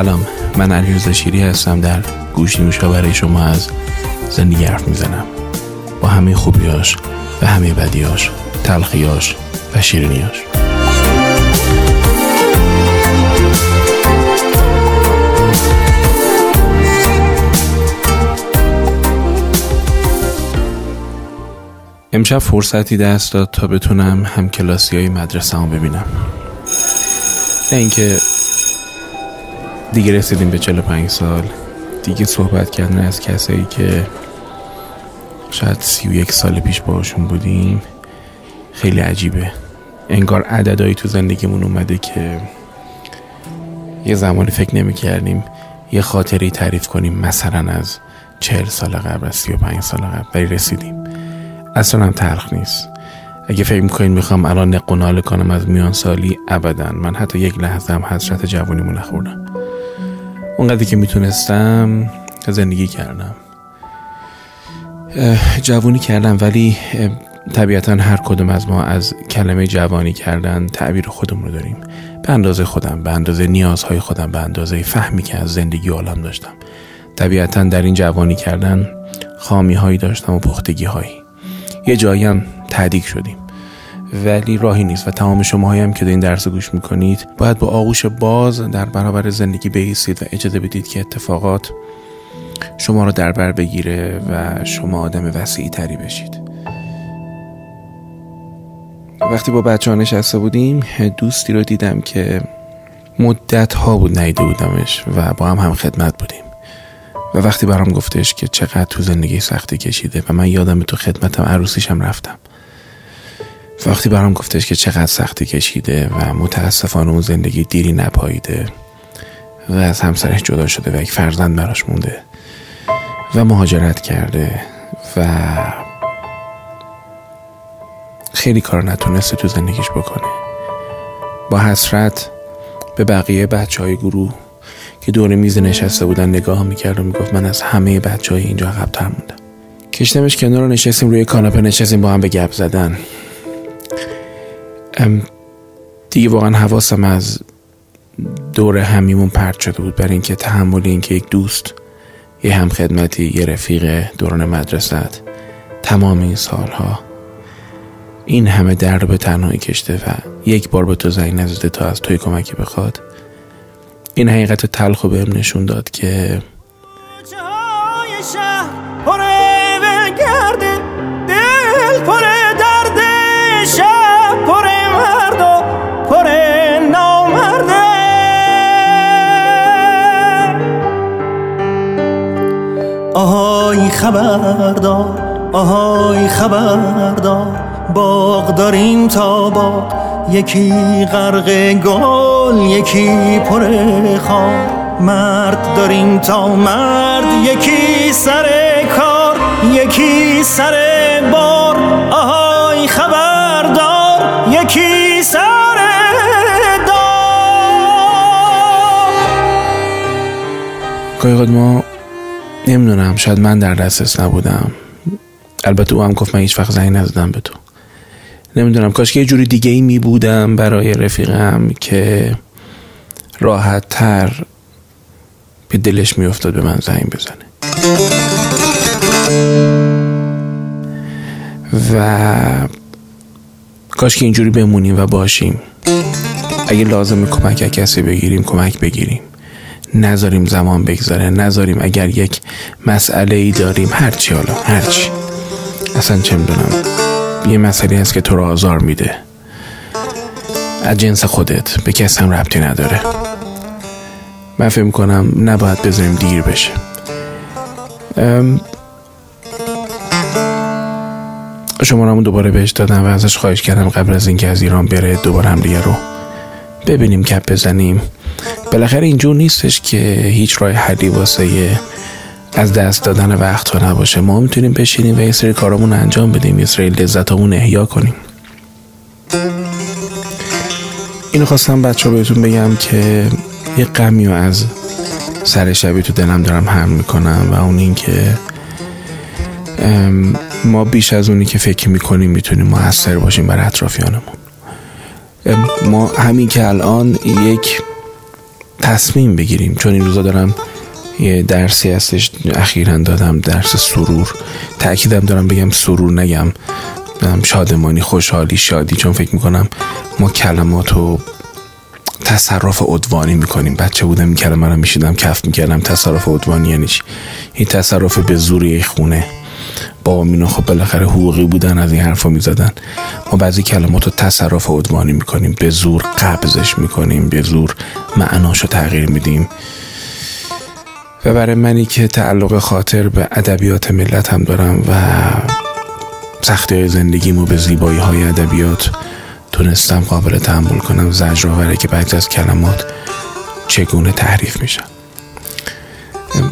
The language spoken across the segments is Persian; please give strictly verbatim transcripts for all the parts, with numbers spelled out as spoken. سلام، من علیرضا شیری هستم. در گوش نوشا برای شما از زندگی حرف میزنم، با همه خوبیاش و همه بدیاش، تلخیاش و شیرینیاش. امشب فرصتی دست داد تا بتونم هم کلاسی های مدرسه هم ببینم، نه اینکه دیگه رسیدیم به چهل و پنج سال، دیگه صحبت کردن از کسایی که شاید سی و یک سال پیش باشون بودیم خیلی عجیبه. انگار عددهایی تو زندگیمون اومده که یه زمانی فکر نمی کردیم یه خاطری تعریف کنیم، مثلا از چهل سال قبل، از سی و پنج سال قبل، ولی رسیدیم. اصلا هم تلخ نیست. اگه فکر میکنین میخوام الان نق و ناله کنم از میان سالی، ابدا. من حتی یک لحظه هم حسرت جوانیمو نخوردم. اونقدری که میتونستم زندگی کردم، جوانی کردم، ولی طبیعتا هر کدوم از ما از کلمه جوانی کردن تعبیر خودمون رو داریم. به اندازه خودم، به اندازه نیازهای خودم، به اندازه فهمی که از زندگی و عالم داشتم، طبیعتا در این جوانی کردن خامیهایی داشتم و پختگیهایی. یه جایی هم تعدیق شدیم، ولی راهی نیست و تمام شماهایی هم که در این درس گوش میکنید باید با آغوش باز در برابر زندگی بایستید و اجازه بدید که اتفاقات شما رو در بر بگیره و شما آدم وسیعی تری بشید. وقتی با بچه‌ها نشسته بودیم، دوستی رو دیدم که مدت ها بود ندیده بودمش و با هم هم خدمت بودیم و وقتی برام گفتش که چقدر تو زندگی سختی کشیده و من یادم تو خدمتم عروسیشم رفتم، وقتی برام گفتش که چقدر سختی کشیده و متاسفانه اون زندگی دیری نپاییده و از همسرش جدا شده و یک فرزند براش مونده و مهاجرت کرده و خیلی کار نتونسته تو زندگیش بکنه، با حسرت به بقیه بچهای گروه که دور میز نشسته بودن نگاه میکرد و میگفت من از همه بچهای اینجا عقب‌تر موندم. کشیدمش کنار و نشستیم روی کاناپه، نشستیم با هم به گپ زدن. دیگه واقعا حواسم از دور همیمون پرت شده بود، برای اینکه تحمل اینکه یک دوست، یه همخدمتی، یه رفیق دوران مدرسه‌ات تمام این سالها این همه درد به تنهایی کشته و یک بار به تو زنگ نزده تا از توی کمکی بخواد، این حقیقت تلخو بهم نشون داد که آهای خبردار، آهای خبردار، باغ داریم تا باغ، یکی غرق گل یکی پر خار، مرد داریم تا مرد، یکی سر کار یکی سر بار، آهای خبردار، یکی سر دار. گاهی قد ما نمیدونم، شاید من در دسترس نبودم، البته او هم گفت من هیچ وقت زنگ نزدم به تو، نمیدونم، کاش که یه جوری دیگه ای می بودم برای رفیقم که راحت تر به دلش می افتاد به من زنگ بزنه. و کاش که اینجوری بمونیم و باشیم، اگه لازم کمک کسی بگیریم کمک بگیریم، نذاریم زمان بگذره، نذاریم اگر یک مسئله ای داریم، هرچی، حالا هرچی، اصلا چه میدونم، یه مسئله هست که تو رو آزار میده، از جنس خودت، به کس هم ربطی نداره، من فکر میکنم نباید بذاریم دیر بشه. شماره‌مو دوباره بهش دادم و ازش خواهش کردم قبل از اینکه از ایران بره دوباره هم دیگه رو ببینیم، گپ بزنیم. بالاخره اینجور نیستش که هیچ راه حلی واسه از دست دادن وقت ها نباشه، ما میتونیم بشینیم و یه سری کارامون انجام بدیم، یه سری لذتامون احیا کنیم. اینو خواستم بچه‌ها بهتون بگم که یه غمی رو از سر شبی تو دلم دارم هم میکنم و اون این که ما بیش از اونی که فکر میکنیم میتونیم موثر باشیم برای اطرافیانمون. ما همین که الان یک تصمیم بگیریم، چون این روزا دارم یه درسی هستش اخیراً دادم، درس سرور، تأکیدم دارم بگم سرور نگم، شادمانی، خوشحالی، شادی، چون فکر میکنم ما کلماتو تصرف عدوانی میکنیم. بچه بودم این کلمه رو میشیدم کف میکردم، تصرف عدوانی یعنی چی؟ این تصرف به زوری خونه با مینا، خب بالاخره حقوقی بودن از این حرفا میزدن. ما بعضی کلماتو تصرف عدوانی میکنیم، به زور قبضش میکنیم، به زور معناشو تغییر میدیم. و برای منی که تعلق خاطر به ادبیات ملت هم دارم و سختی زندگیمو به زیبایی های ادبیات تونستم قابل تحمل کنم، زجرآوره که بعضی از کلمات چگونه تعریف میشن.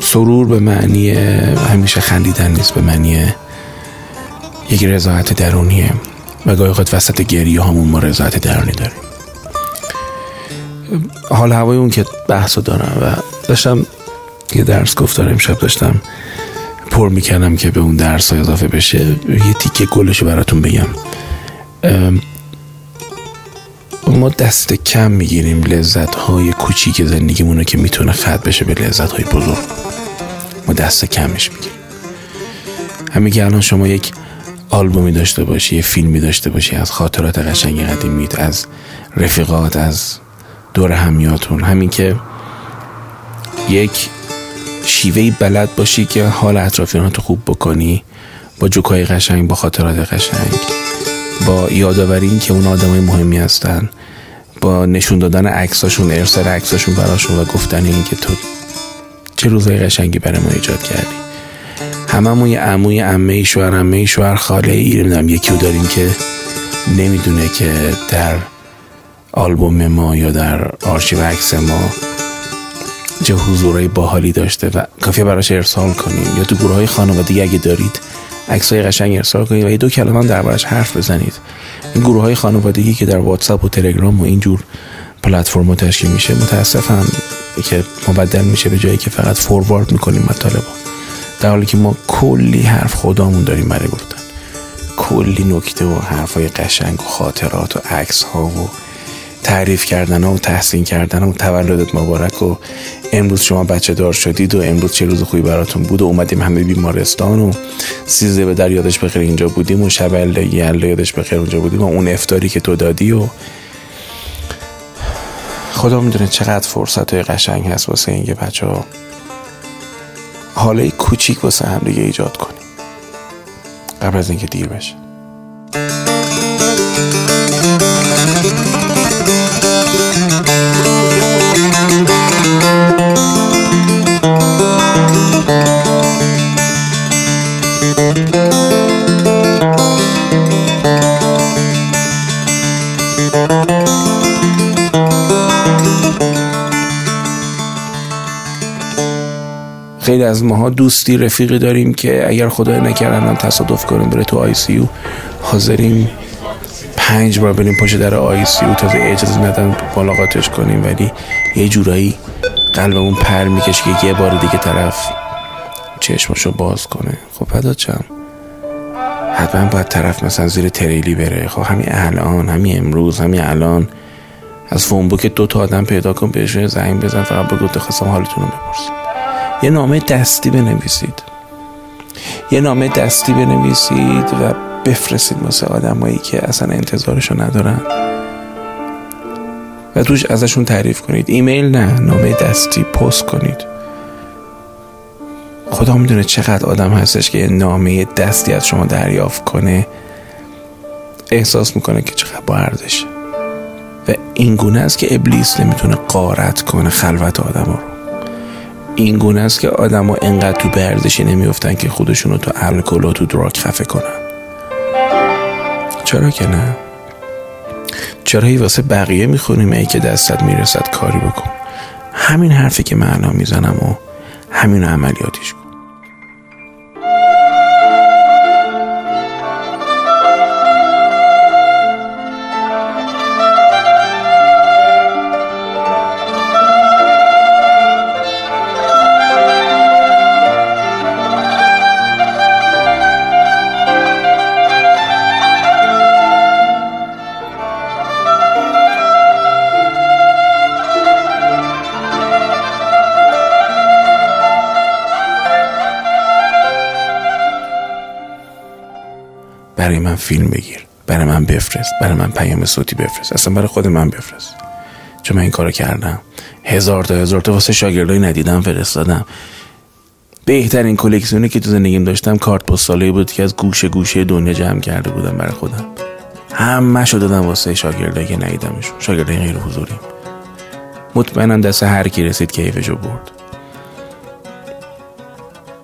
سرور به معنی همیشه خندیدن نیست، به معنی یک رضایت درونیه و گاهی اوقات وسط گریه همون ما رضایت درونی داریم. حال هوای اون که بحثو دارم و داشتم یه درس گفتار امشب داشتم پر میکنم که به اون درس ها اضافه بشه، یه تیکه گلشو براتون بگم. ما دست کم میگیریم لذت های کوچیک زندگیمونو که میتونه ختم بشه به لذت های بزرگ، ما دست کمش میگیریم. همین که الان شما یک آلبومی داشته باشی، یه فیلمی داشته باشی از خاطرات قشنگ قدیمیت، از رفیقات، از دور همیاتون، همین که یک شیوهی بلد باشی که حال اطرافیانتو خوب بکنی، با جوکای قشنگ، با خاطرات قشنگ، با یادآوری این که اون آدمای مهمی هستن، با نشون دادن عکساشون، ارسال عکساشون براشون و گفتن این که تو چه روزای قشنگی برای ما ایجاد کردی. هممون یه عموی، عمه، شوهر عمه، شوهر خاله، ایرم یکی رو داریم که نمیدونه که در آلبوم ما یا در آرشیو عکس ما چه حضورای باحالی داشته و کافیه براش ارسال کنیم، یا تو گروهای خانوادگی اگه دارید عکسای قشنگ ارسال کنید و یه دو کلمه هم دربارش حرف بزنید. این گروهای خانوادگی که در واتساپ و تلگرام و اینجور پلتفرم‌ها تشکیل میشه، متاسفم که مبدل میشه به جایی که فقط فوروارد میکنیم مطالب، در حالی که ما کلی حرف خودمون داریم برای گفتن، کلی نکته و حرفای قشنگ و خاطرات و عکس‌ها و تعریف کردن و تحسین کردن و تولدت مبارک و امروز شما بچه دار شدید و امروز چه روز خوبی براتون بود و اومدیم همه بیمارستان و سیزده به در یادش بخیر اینجا بودیم و شب الهی الله یادش بخیر اونجا بودیم و اون افطاری که تو دادی و خدا میدونه چقدر فرصت های قشنگ هست واسه اینکه بچه ها حاله کوچیک واسه هم دیگه ایجاد کنیم قبل از اینکه دیر بشه. خیلی از ماها دوستی، رفیقی داریم که اگر خدای نکرده هم تصادف کنیم بره تو آی سی یو، حاضریم پنج بار بریم پشت در آی سی یو تا اجازه ندن ملاقاتش کنیم، ولی یه جورایی قلبمون پر میکشه که یه بار دیگه طرف چشمشو باز کنه. خب پدا چم حتما باید طرف مثلا زیر تریلی بره. خب همین الان، همین امروز، همین الان از فون بوک دو تا آدم پیدا کن، بهشون زنگ بزن، فقط بگو خواستم حالتون رو بپرسم. یه نامه دستی بنویسید، یه نامه دستی بنویسید و بفرستید واسه آدمایی که اصلا انتظارشو ندارن و توش ازشون تعریف کنید. ایمیل نه، نامه دستی پست کنید. خدا میدونه چقدر آدم هستش که یه نامه دستی از شما دریافت کنه احساس میکنه که چقدر با ارزشه و این گونه است که ابلیس نمیتونه غارت کنه خلوت آدمو رو. این گونه است که آدم‌ها انقدر تو بردشی نمیافتن که خودشون رو تو الکل و تو دراک خفه کنن. چرا که نه؟ چرایی واسه بقیه میخونیم ای که دستت میرسد کاری بکن. همین حرفی که من الان میزنم و همین عملیاتیش کن. برای من فیلم بگیر، برای من بفرست، برای من پیام صوتی بفرست، اصلا برای خود من بفرست. چون من این کارو کردم، هزار تا هزار تا واسه شاگردای ندیدم فرستادم. بهترین کلکسیونی که تو زندگیم داشتم کارت پستالی بود که از گوشه گوشه دنیا جمع کرده بودم برای خودم. همه‌شو دادم واسه شاگردایی که ندیدمشون، شاگردای غیر حضوری. مطمئنم دست هر کی رسید کیفشو برد.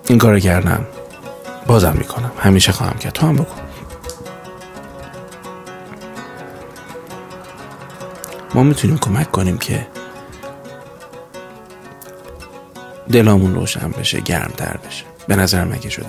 این کارو کردم، بازم میکنم، همیشه خواهم کرد. تو هم بکن. ما میتونیم کمک کنیم که دلامون روشن بشه، گرمتر بشه. به نظرم مگه شده.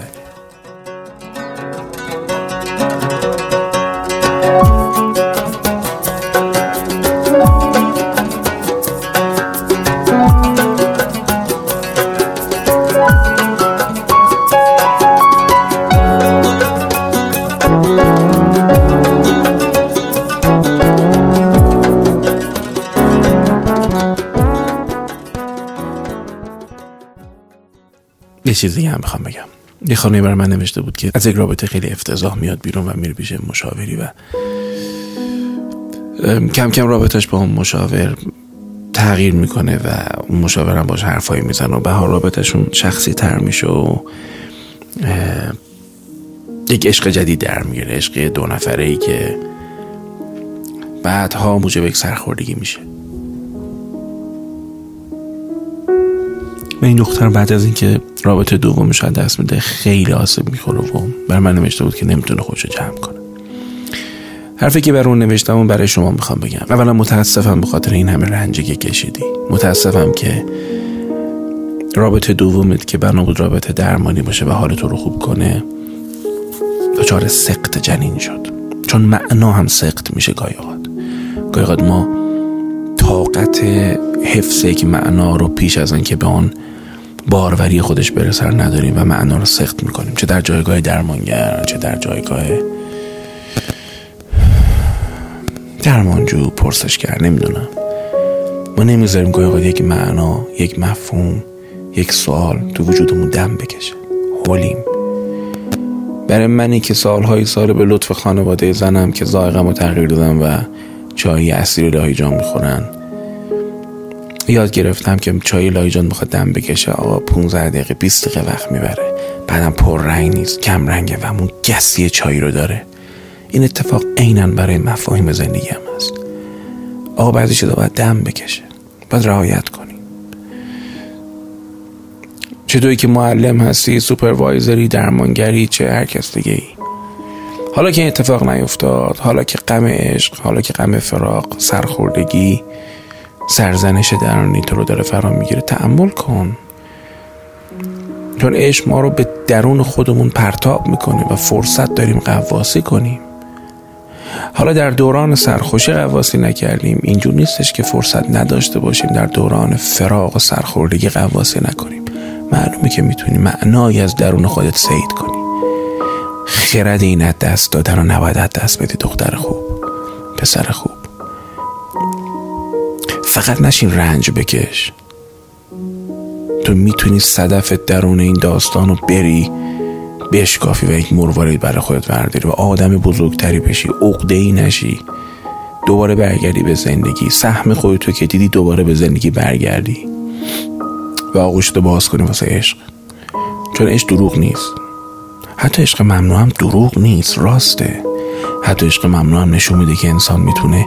یه چیز دیگه هم بخوام بگم، یه خانمی برای من نوشته بود که از یک رابطه خیلی افتضاح میاد بیرون و میره پیش مشاوری و کم کم رابطش با اون مشاور تغییر میکنه و اون مشاورم باش حرفایی میزنه و به هر رابطشون شخصی تر میشه و یک عشق جدید در میگیره، عشق دو نفره ای که بعدها موجب یک سرخوردگی میشه. من این دختر بعد از اینکه رابطه دومش از دست میده خیلی آسیب میخوره و بر من نوشته بود که نمیتونه خودشو جمع کنه. حرفی که برام نوشتم اون برای شما میخوام بگم. اولا متاسفم به خاطر این همه رنجی که کشیدی. متاسفم که رابطه دومت که بنا بود رابطه درمانی باشه و حالت رو خوب کنه دچار سقط جنین شد. چون معنا هم سقط میشه گاهی اوقات. گاهی اوقات ما طاقت حفظ یک معنا رو پیش از اینکه به اون باروری خودش برسر نداریم و معنا رو سخت میکنیم، چه در جایگاه درمانگر، چه در جایگاه درمانجو، پرسشگر، نمیدونم. ما نمیذاریم گاهی یک معنا، یک مفهوم، یک سوال تو وجودمون دم بکشه. حالیم برای منی که سالهای سال به لطف خانواده زنم که ذائقه‌مو تغییر دادم و چای اصیل لاهیجان میخورن یاد گرفتم که چای لاهیجان بخواد دم بکشه آقا پانزده دقیقه بیست دقیقه وقت میبره، بعدم پر رنگ نیست، کم رنگه و همون گسی چای رو داره. این اتفاق عیناً برای مفاهیم زندگی هم هست. آقا بعضی چیزا باید دم بکشه، باید رعایت کنیم. چه تویی که معلم هستی، سوپروایزری، درمانگری، چه هر کس دیگه ای. حالا که این اتفاق نیفتاد، حالا که غم عشق، حالا که غم فراق، سرخوردگی، سرزنش درونی تو رو داره فرا میگیره، تأمل کن. چون عشق ما رو به درون خودمون پرتاب میکنه و فرصت داریم غواصی کنیم. حالا در دوران سرخوشی غواصی نکردیم، اینجور نیستش که فرصت نداشته باشیم در دوران فراق و سرخوردگی غواصی نکنیم. معلومه که میتونی معنایی از درون خودت صید کنی. خرد این از دست دادن رو نباید از دست بدی. دختر خوب، پسر خوب، فقط نشین رنج بکش. تو میتونی صدفت درون این داستان رو بری بشکافی و یک مروارید برای خودت ورداری و آدم بزرگتری بشی، عقده‌ای نشی، دوباره برگردی به زندگی. سهم خودتو که دیدی دوباره به زندگی برگردی و آغوشتو باز کنی واسه عشق. چون عشق دروغ نیست. حتی عشق ممنوع هم دروغ نیست، راسته. حتی عشق ممنوع هم نشون میده که انسان میتونه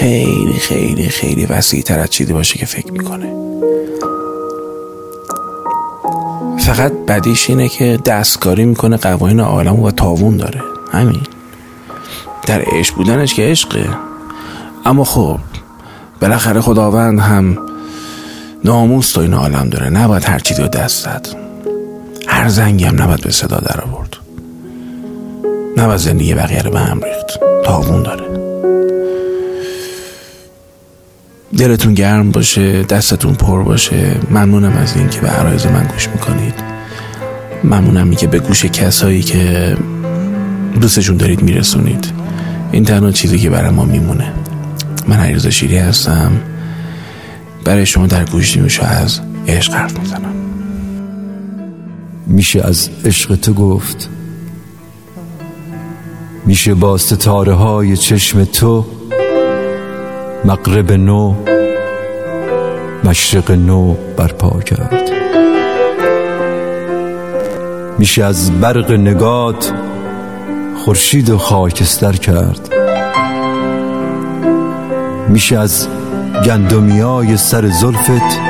خیلی خیلی خیلی وسیع تر از چیزی باشه که فکر میکنه. فقط بدیش اینه که دستکاری میکنه قوانین عالم و تاوون داره. همین در عشق بودنش که عشقه. اما خب بالاخره خداوند هم ناموس تو این عالم داره، نباید هر چیزی رو دست زد. هر زنگی هم نباید به صدا در آورد، نباید زندگی بقیه رو به هم ریخت، تاوون داره. دلتون گرم باشه، دستتون پر باشه. ممنونم از این که به عرایض من گوش میکنید. ممنونم این که به گوش کسایی که دوستشون دارید میرسونید. این تنها چیزی که برای ما میمونه. من علیرضا شیری هستم، برای شما در گوش نیوشو از عشق حرف میزنم. میشه از عشق تو گفت میشه با ستاره های چشم تو مغرب نو، مشرق نو برپا کرد. میشه از برق نگات خورشید و خاکستر کرد. میشه از گندمیای سر زلفت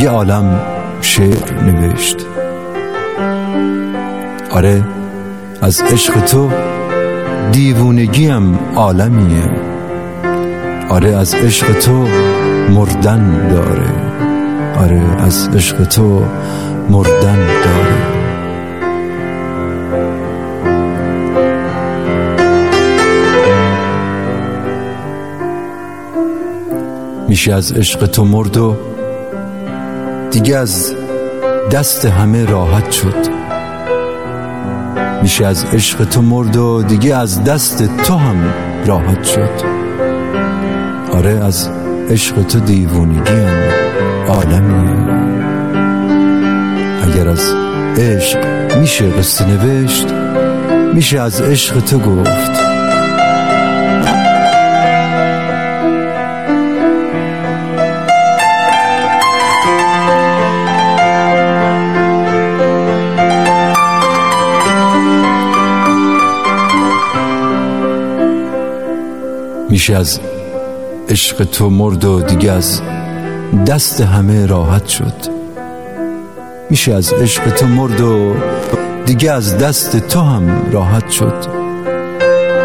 یه عالم شعر نوشت. آره، از عشق تو دیوونگیم عالمیه. آره، از عشق تو مردن داره. آره، از عشق تو مردن داره. میشه از عشق تو مرد و دیگه از دست همه راحت شد. میشه از عشق تو مرد و دیگه از دست تو هم راحت شد. آره، از عشق تو دیوونگیم عالمیه. اگر از عشق میشه قصه نوشت، میشه از عشق تو گفت. میشه از عشق تو مرد و دیگه از دست همه راحت شد. میشه از عشق تو مرد و دیگه از دست تو هم راحت شد.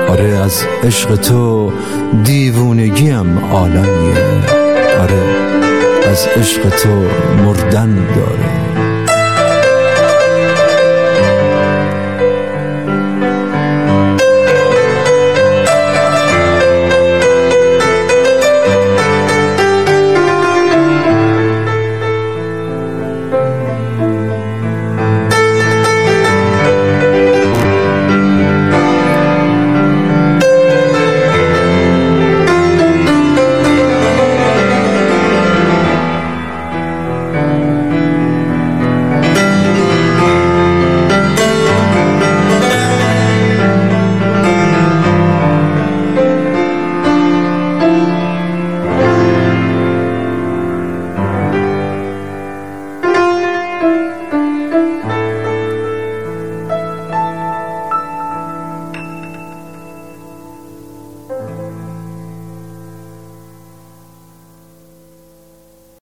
آره، از عشق تو دیوونگیم عالمیه. آره، از عشق تو مردن داره.